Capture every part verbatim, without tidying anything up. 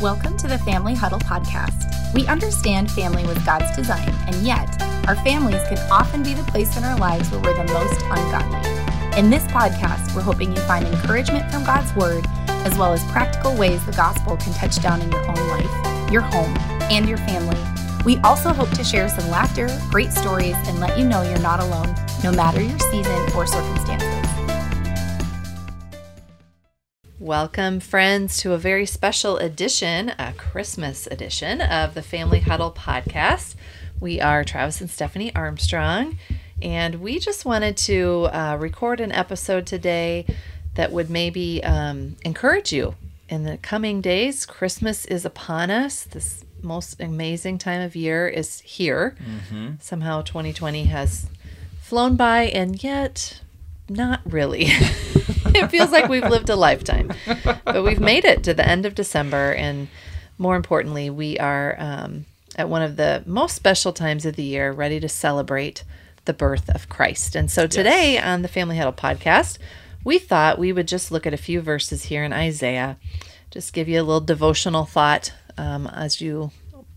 Welcome to the Family Huddle Podcast. We understand family was God's design, and yet our families can often be the place in our lives where we're the most ungodly. In this podcast, we're hoping you find encouragement from God's Word, as well as practical ways the gospel can touch down in your own life, your home, and your family. We also hope to share some laughter, great stories, and let you know you're not alone, no matter your season or circumstances. Welcome, friends, to a very special edition, a Christmas edition of the Family Huddle Podcast. We are Travis and Stephanie Armstrong, and we just wanted to uh, record an episode today that would maybe um, encourage you in the coming days. Christmas is upon us. This most amazing time of year is here. Mm-hmm. Somehow twenty twenty has flown by, and yet not really. It feels like we've lived a lifetime, but we've made it to the end of December. And more importantly, we are um, at one of the most special times of the year, ready to celebrate the birth of Christ. And so today yes. on the Family Huddle Podcast, we thought we would just look at a few verses here in Isaiah, just give you a little devotional thought um, as you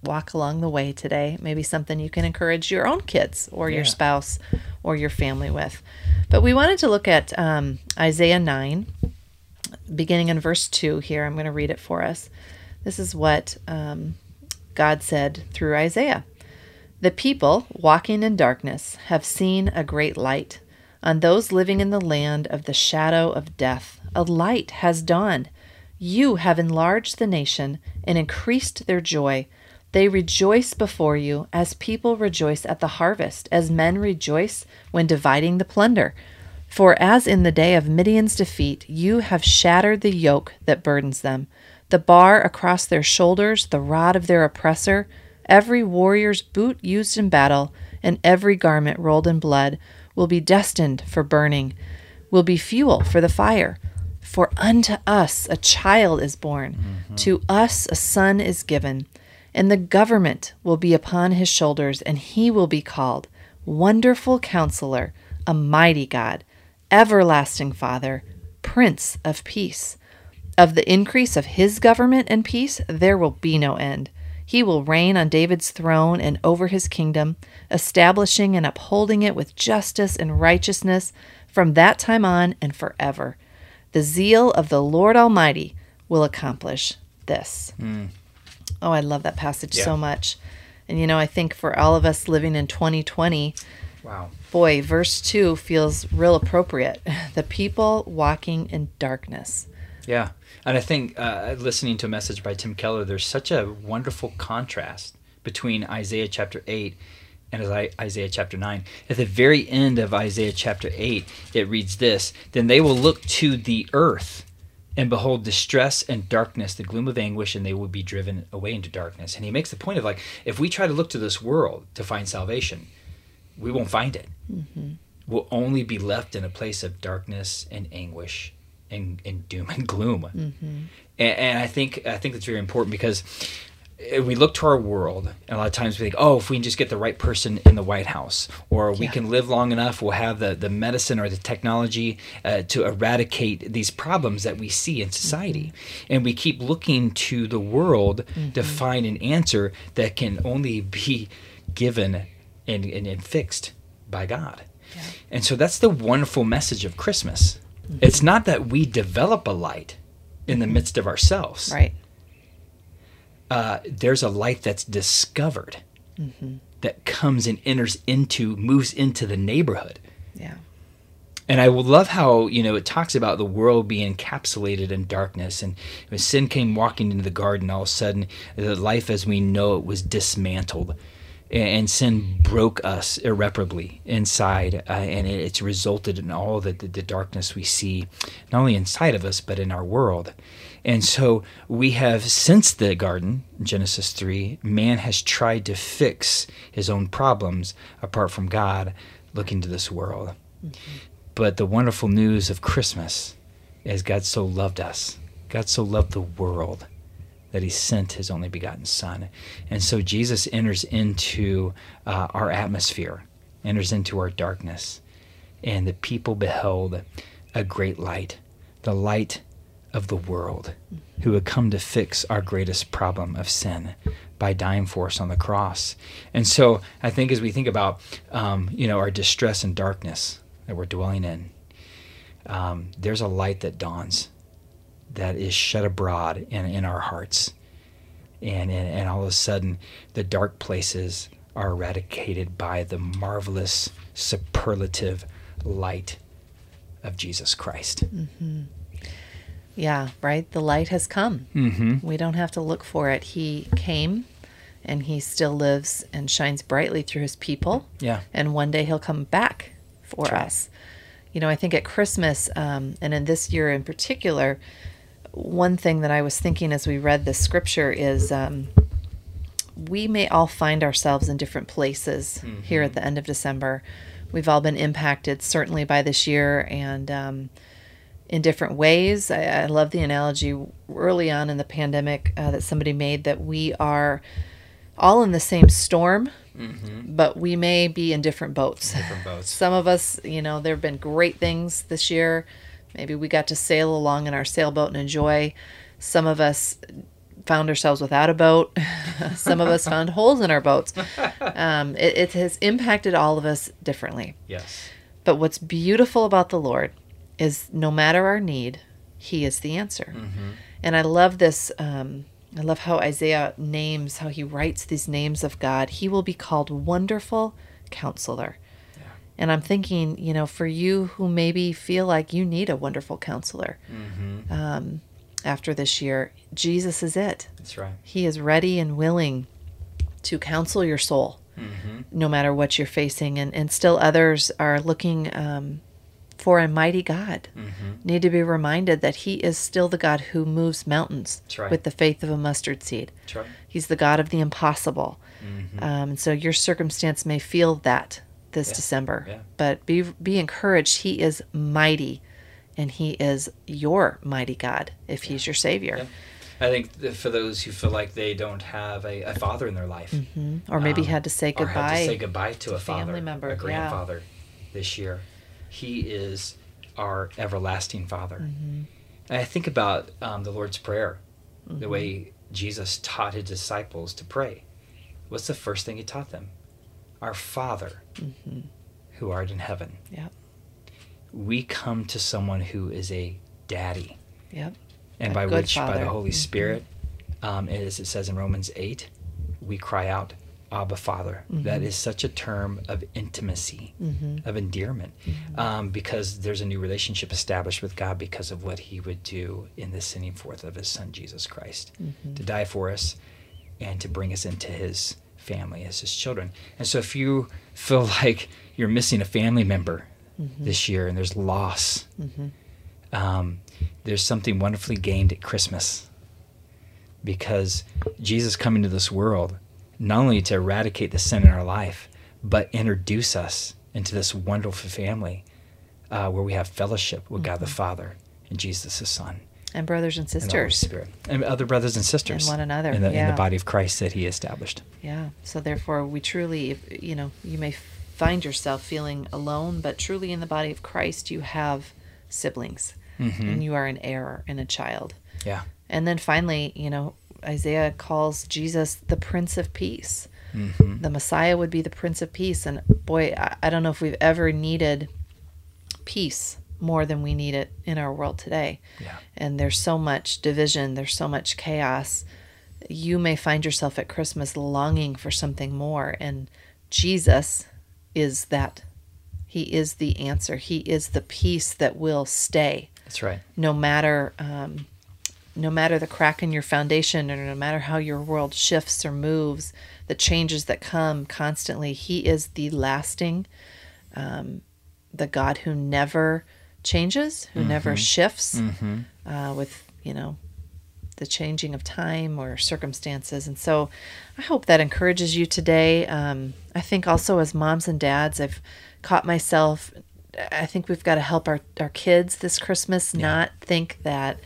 walk along the way today. Maybe something you can encourage your own kids or yeah. your spouse or your family with. But we wanted to look at um, Isaiah nine, beginning in verse two here. I'm going to read it for us. This is what um, God said through Isaiah. The people walking in darkness have seen a great light. On those living in the land of the shadow of death, a light has dawned. You have enlarged the nation and increased their joy. They rejoice before you as people rejoice at the harvest, as men rejoice when dividing the plunder. For as in the day of Midian's defeat, you have shattered the yoke that burdens them, the bar across their shoulders, the rod of their oppressor, every warrior's boot used in battle, and every garment rolled in blood will be destined for burning, will be fuel for the fire. For unto us a child is born, mm-hmm. to us a son is given. And the government will be upon his shoulders, and he will be called Wonderful Counselor, a Mighty God, Everlasting Father, Prince of Peace. Of the increase of his government and peace, there will be no end. He will reign on David's throne and over his kingdom, establishing and upholding it with justice and righteousness from that time on and forever. The zeal of the Lord Almighty will accomplish this. Mm. Oh, I love that passage yeah. so much. And, you know, I think for all of us living in twenty twenty, wow, boy, verse two feels real appropriate. The people walking in darkness. Yeah. And I think uh, listening to a message by Tim Keller, there's such a wonderful contrast between Isaiah chapter eight and Isaiah chapter nine. At the very end of Isaiah chapter eight, it reads this, "Then they will look to the earth and behold distress and darkness, the gloom of anguish, and they will be driven away into darkness." And he makes the point of, like, if we try to look to this world to find salvation, we won't find it. Mm-hmm. We'll only be left in a place of darkness and anguish and, and doom and gloom. Mm-hmm. And, and I think I think that's very important, because we look to our world, and a lot of times we think, oh, if we can just get the right person in the White House, or we yeah. can live long enough, we'll have the, the medicine or the technology uh, to eradicate these problems that we see in society. Mm-hmm. And we keep looking to the world mm-hmm. to find an answer that can only be given and, and, and fixed by God. Yeah. And so that's the wonderful message of Christmas. Mm-hmm. It's not that we develop a light in the midst of ourselves. Right. Uh, there's a light that's discovered mm-hmm. that comes and enters into, moves into the neighborhood. Yeah. And I love how, you know, it talks about the world being encapsulated in darkness. And when sin came walking into the garden, all of a sudden, the life as we know it was dismantled. And sin broke us irreparably inside, uh, and it's resulted in all the, the, the darkness we see, not only inside of us, but in our world. And so we have, since the garden, Genesis three, man has tried to fix his own problems apart from God, looking to this world. Mm-hmm. But the wonderful news of Christmas is God so loved us, God so loved the world, that he sent his only begotten Son. And so Jesus enters into uh, our atmosphere, enters into our darkness, and the people beheld a great light, the light of the world, who would come to fix our greatest problem of sin by dying for us on the cross. And so I think as we think about, um, you know, our distress and darkness that we're dwelling in, um, there's a light that dawns that is shed abroad in, in our hearts. And, and, and all of a sudden, the dark places are eradicated by the marvelous, superlative light of Jesus Christ. Mm-hmm. Yeah, right? The light has come. Mm-hmm. We don't have to look for it. He came, and he still lives and shines brightly through his people. Yeah. And one day he'll come back for That's right. us. You know, I think at Christmas, um, and in this year in particular, one thing that I was thinking as we read this scripture is um, we may all find ourselves in different places mm-hmm. here at the end of December. We've all been impacted certainly by this year and um, in different ways. I, I love the analogy early on in the pandemic uh, that somebody made that we are all in the same storm, mm-hmm. but we may be in different boats. Different boats. Some of us, you know, there have been great things this year. Maybe we got to sail along in our sailboat and enjoy. Some of us found ourselves without a boat. Some of us found holes in our boats. Um, it, it has impacted all of us differently. Yes. But what's beautiful about the Lord is no matter our need, he is the answer. Mm-hmm. And I love this. Um, I love how Isaiah names, how he writes these names of God. He will be called Wonderful Counselor. And I'm thinking, you know, for you who maybe feel like you need a wonderful counselor mm-hmm. um, after this year, Jesus is it. That's right. He is ready and willing to counsel your soul, mm-hmm. no matter what you're facing. And, and still others are looking um, for a mighty God. Mm-hmm. Need to be reminded that he is still the God who moves mountains That's right. with the faith of a mustard seed. That's right. He's the God of the impossible. Mm-hmm. Um, and so your circumstance may feel that. This yeah. December, yeah. but be be encouraged. He is mighty, and he is your mighty God if yeah. he's your Savior. Yeah. I think that for those who feel like they don't have a, a father in their life, mm-hmm. or maybe um, had to say goodbye, or had to say goodbye to, to a father, family member, a grandfather, yeah. this year, he is our everlasting Father. Mm-hmm. And I think about um, the Lord's Prayer, mm-hmm. the way Jesus taught his disciples to pray. What's the first thing he taught them? Our Father, mm-hmm. who art in heaven. Yep. We come to someone who is a daddy. Yep. And a by which, father. by the Holy mm-hmm. Spirit, um, as it says in Romans eight, we cry out, Abba, Father. Mm-hmm. That is such a term of intimacy, mm-hmm. of endearment, mm-hmm. um, because there's a new relationship established with God because of what he would do in the sending forth of his Son, Jesus Christ, mm-hmm. to die for us and to bring us into his family as his children. And so if you feel like you're missing a family member mm-hmm. this year and there's loss, mm-hmm. um, there's something wonderfully gained at Christmas, because Jesus coming to this world, not only to eradicate the sin in our life, but introduce us into this wonderful family uh, where we have fellowship with mm-hmm. God the Father and Jesus the Son. And brothers and sisters. And, Spirit. and other brothers and sisters. And one another. In the, yeah. in the body of Christ that he established. Yeah. So therefore, we truly, you know, you may find yourself feeling alone, but truly in the body of Christ, you have siblings. Mm-hmm. And you are an heir and a child. Yeah. And then finally, you know, Isaiah calls Jesus the Prince of Peace. Mm-hmm. The Messiah would be the Prince of Peace. And boy, I, I don't know if we've ever needed peace more than we need it in our world today. Yeah. And there's so much division, there's so much chaos. You may find yourself at Christmas longing for something more, and Jesus is that. He is the answer. He is the peace that will stay. That's right. No matter um, no matter the crack in your foundation, or no matter how your world shifts or moves, the changes that come constantly, he is the lasting, um, the God who never changes, who mm-hmm. never shifts mm-hmm. uh, with, you know, the changing of time or circumstances. And so I hope that encourages you today. Um, I think also as moms and dads, I've caught myself, I think we've got to help our, our kids this Christmas yeah. not think that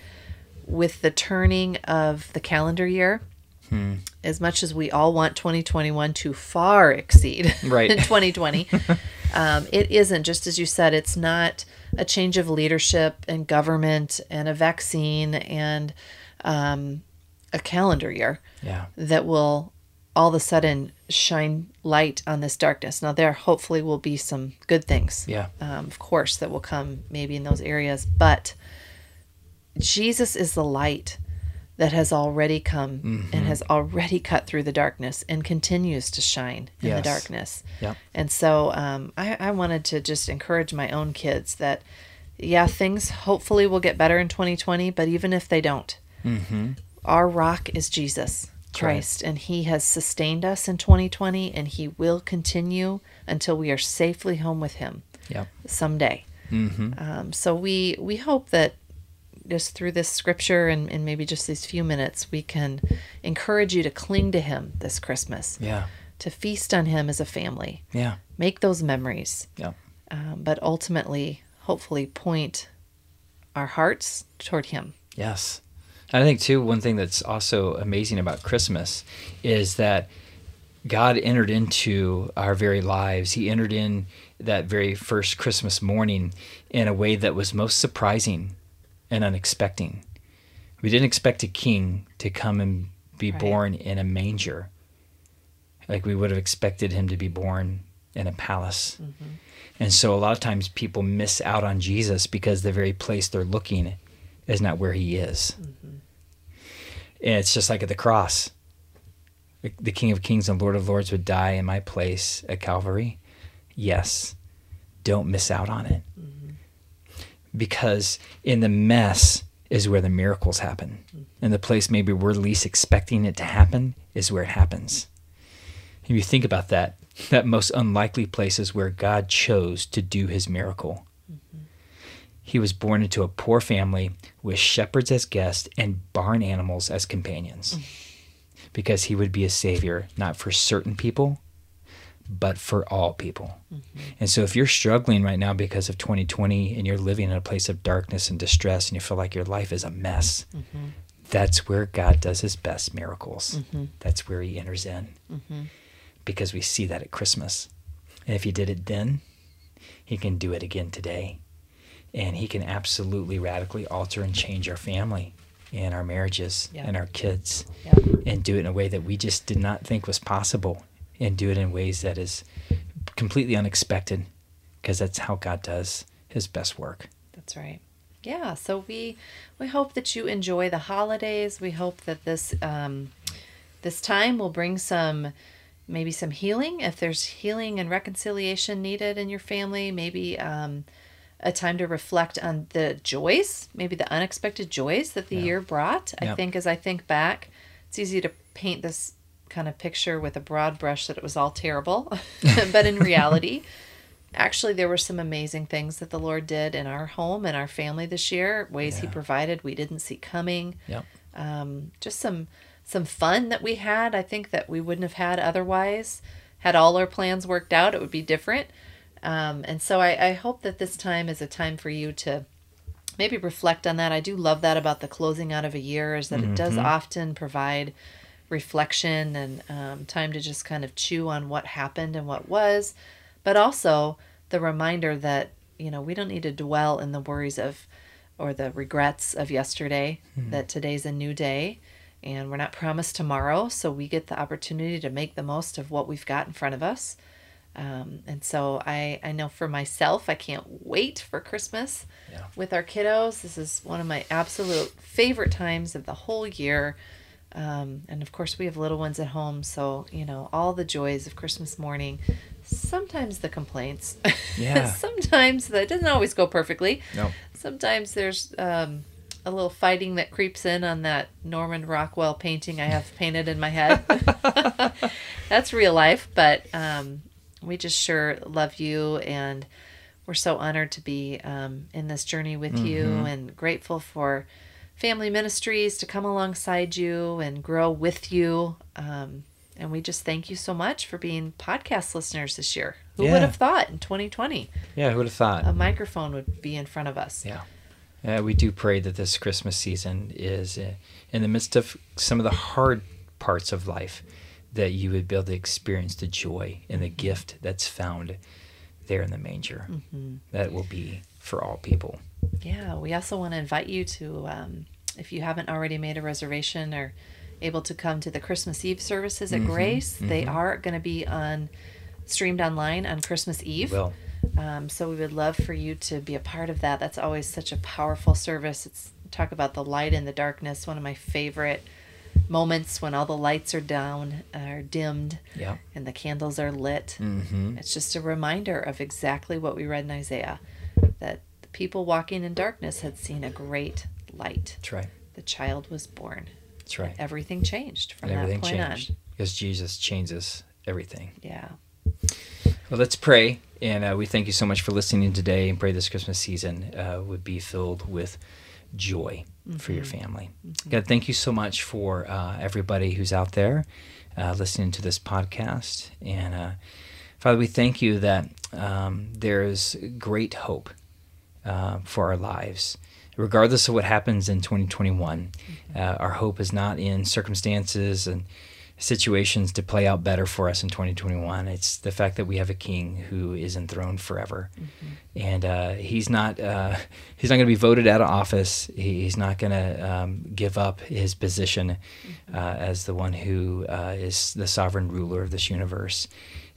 with the turning of the calendar year, hmm. as much as we all want twenty twenty-one to far exceed right. twenty twenty, um, it isn't, just as you said, it's not a change of leadership and government and a vaccine and um, a calendar year yeah. that will all of a sudden shine light on this darkness. Now, there hopefully will be some good things, yeah. um, of course, that will come maybe in those areas. But Jesus is the light that has already come mm-hmm. and has already cut through the darkness and continues to shine in yes. the darkness. Yep. And so um, I, I wanted to just encourage my own kids that, yeah, things hopefully will get better in twenty twenty, but even if they don't, mm-hmm. our rock is Jesus Christ, right. and he has sustained us in twenty twenty, and he will continue until we are safely home with him yep. someday. Mm-hmm. Um, so we we hope that just through this scripture and, and maybe just these few minutes, we can encourage you to cling to him this Christmas. Yeah, to feast on him as a family. Yeah, make those memories. Yeah, um, but ultimately, hopefully, point our hearts toward him. Yes. I think, too, one thing that's also amazing about Christmas is that God entered into our very lives. He entered in that very first Christmas morning in a way that was most surprising and unexpected. We didn't expect a king to come and be right. born in a manger. Like we would have expected him to be born in a palace. Mm-hmm. And so a lot of times people miss out on Jesus because the very place they're looking at is not where he is. Mm-hmm. It's just like at the cross. The King of Kings and Lord of Lords would die in my place at Calvary. Yes. Don't miss out on it. Mm-hmm. Because in the mess is where the miracles happen. Mm-hmm. And the place maybe we're least expecting it to happen is where it happens. Mm-hmm. If you think about that, that most unlikely place is where God chose to do his miracle. Mm-hmm. He was born into a poor family with shepherds as guests and barn animals as companions mm-hmm. because he would be a savior, not for certain people, but for all people. Mm-hmm. And so if you're struggling right now because of twenty twenty and you're living in a place of darkness and distress and you feel like your life is a mess, mm-hmm. that's where God does his best miracles. Mm-hmm. That's where he enters in mm-hmm. because we see that at Christmas. And if he did it then, he can do it again today. And he can absolutely radically alter and change our family and our marriages yeah. and our kids yeah. and do it in a way that we just did not think was possible and do it in ways that is completely unexpected because that's how God does his best work. That's right. Yeah. So we we hope that you enjoy the holidays. We hope that this um, this time will bring some maybe some healing. If there's healing and reconciliation needed in your family, maybe... Um, a time to reflect on the joys, maybe the unexpected joys that the yeah. year brought. I yeah. think as I think back, it's easy to paint this kind of picture with a broad brush that it was all terrible. But in reality, actually, there were some amazing things that the Lord did in our home and our family this year, ways yeah. he provided we didn't see coming. Yeah. Um, just some some fun that we had, I think, that we wouldn't have had otherwise. Had all our plans worked out, it would be different. Um, and so I, I hope that this time is a time for you to maybe reflect on that. I do love that about the closing out of a year is that mm-hmm. it does often provide reflection and um, time to just kind of chew on what happened and what was, but also the reminder that, you know, we don't need to dwell in the worries of or the regrets of yesterday, mm-hmm. that today's a new day and we're not promised tomorrow. So we get the opportunity to make the most of what we've got in front of us. Um, and so I, I know for myself, I can't wait for Christmas yeah. with our kiddos. This is one of my absolute favorite times of the whole year. Um, and of course we have little ones at home. So, you know, all the joys of Christmas morning, sometimes the complaints, yeah. sometimes that doesn't always go perfectly. No. Sometimes there's, um, a little fighting that creeps in on that Norman Rockwell painting I have painted in my head. That's real life. But, um, we just sure love you, and we're so honored to be um, in this journey with mm-hmm. you and grateful for Family Ministries to come alongside you and grow with you. Um, and we just thank you so much for being podcast listeners this year. Who yeah. would have thought in twenty twenty? Yeah, who would have thought? A microphone would be in front of us. Yeah. Uh, we do pray that this Christmas season is uh, in the midst of some of the hard parts of life, that you would be able to experience the joy and the gift that's found there in the manger. Mm-hmm. That will be for all people. Yeah, we also want to invite you to, um, if you haven't already made a reservation or able to come to the Christmas Eve services at mm-hmm, Grace, mm-hmm. they are going to be on streamed online on Christmas Eve. Well, um, so we would love for you to be a part of that. That's always such a powerful service. It's talk about the light in the darkness. One of my favorite moments when all the lights are down, are dimmed, yeah. and the candles are lit. Mm-hmm. It's just a reminder of exactly what we read in Isaiah, that the people walking in darkness had seen a great light. That's right. The child was born. That's right. And everything changed from everything that point changed. on. Because Jesus changes everything. Yeah. Well, let's pray. And uh, we thank you so much for listening today, and pray this Christmas season uh, would be filled with joy mm-hmm. for your family. Mm-hmm. God, thank you so much for uh, everybody who's out there uh, listening to this podcast. And uh, Father, we thank you that um, there is great hope uh, for our lives. Regardless of what happens in twenty twenty-one, mm-hmm. uh, our hope is not in circumstances and situations to play out better for us in twenty twenty-one. It's the fact that we have a king who is enthroned forever. Mm-hmm. And uh, he's not uh, he's not going to be voted out of office. He's not going to um, give up his position uh, as the one who uh, is the sovereign ruler of this universe.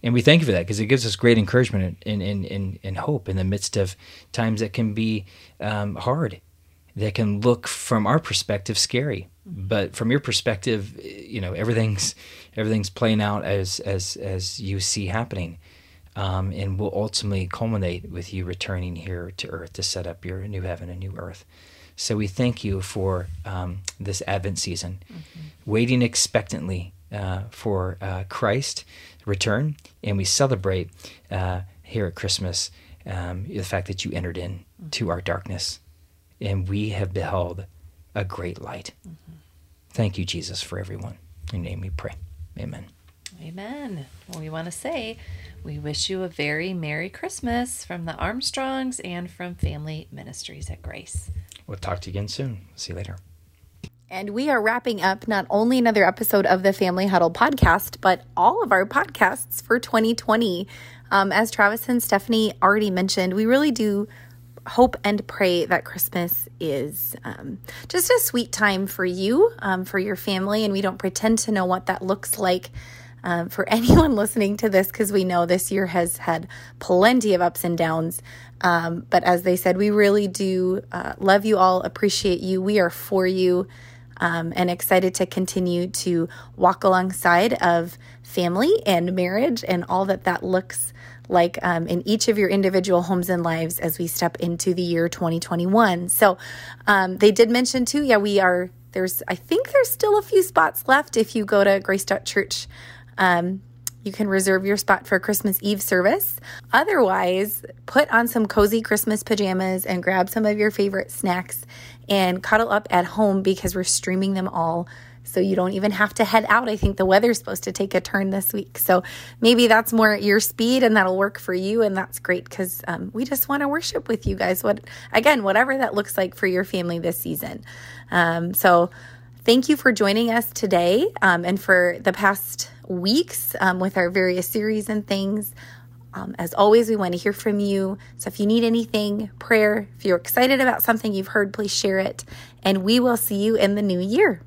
And we thank you for that, because it gives us great encouragement and, and, and, and hope in the midst of times that can be um, hard, that can look from our perspective scary. But from your perspective, you know, everything's everything's playing out as as as you see happening, um, and will ultimately culminate with you returning here to earth to set up your new heaven and new earth. So we thank you for um, this Advent season, mm-hmm. waiting expectantly uh, for uh, Christ's return, and we celebrate uh, here at Christmas um, the fact that you entered in mm-hmm. to our darkness, and we have beheld a great light. Mm-hmm. Thank you, Jesus, for everyone. In your name we pray. Amen. Amen. Well, we want to say we wish you a very Merry Christmas from the Armstrongs and from Family Ministries at Grace. We'll talk to you again soon. See you later. And we are wrapping up not only another episode of the Family Huddle podcast, but all of our podcasts for twenty twenty. Um, as Travis and Stephanie already mentioned, we really do hope and pray that Christmas is um, just a sweet time for you, um, for your family, and we don't pretend to know what that looks like um, for anyone listening to this, because we know this year has had plenty of ups and downs. Um, but as they said, we really do uh, love you all, appreciate you. We are for you, um, and excited to continue to walk alongside of family and marriage and all that that looks like um, in each of your individual homes and lives as we step into the year twenty twenty-one. So um, they did mention too, yeah, we are, there's, I think there's still a few spots left. If you go to grace dot church, um, you can reserve your spot for Christmas Eve service. Otherwise, put on some cozy Christmas pajamas and grab some of your favorite snacks and cuddle up at home, because we're streaming them all, so you don't even have to head out. I think the weather's supposed to take a turn this week. So maybe that's more at your speed, and that'll work for you. And that's great, because um, we just want to worship with you guys. What again, whatever that looks like for your family this season. Um, so thank you for joining us today um, and for the past weeks um, with our various series and things. Um, as always, we want to hear from you. So if you need anything, prayer, if you're excited about something you've heard, please share it. And we will see you in the new year.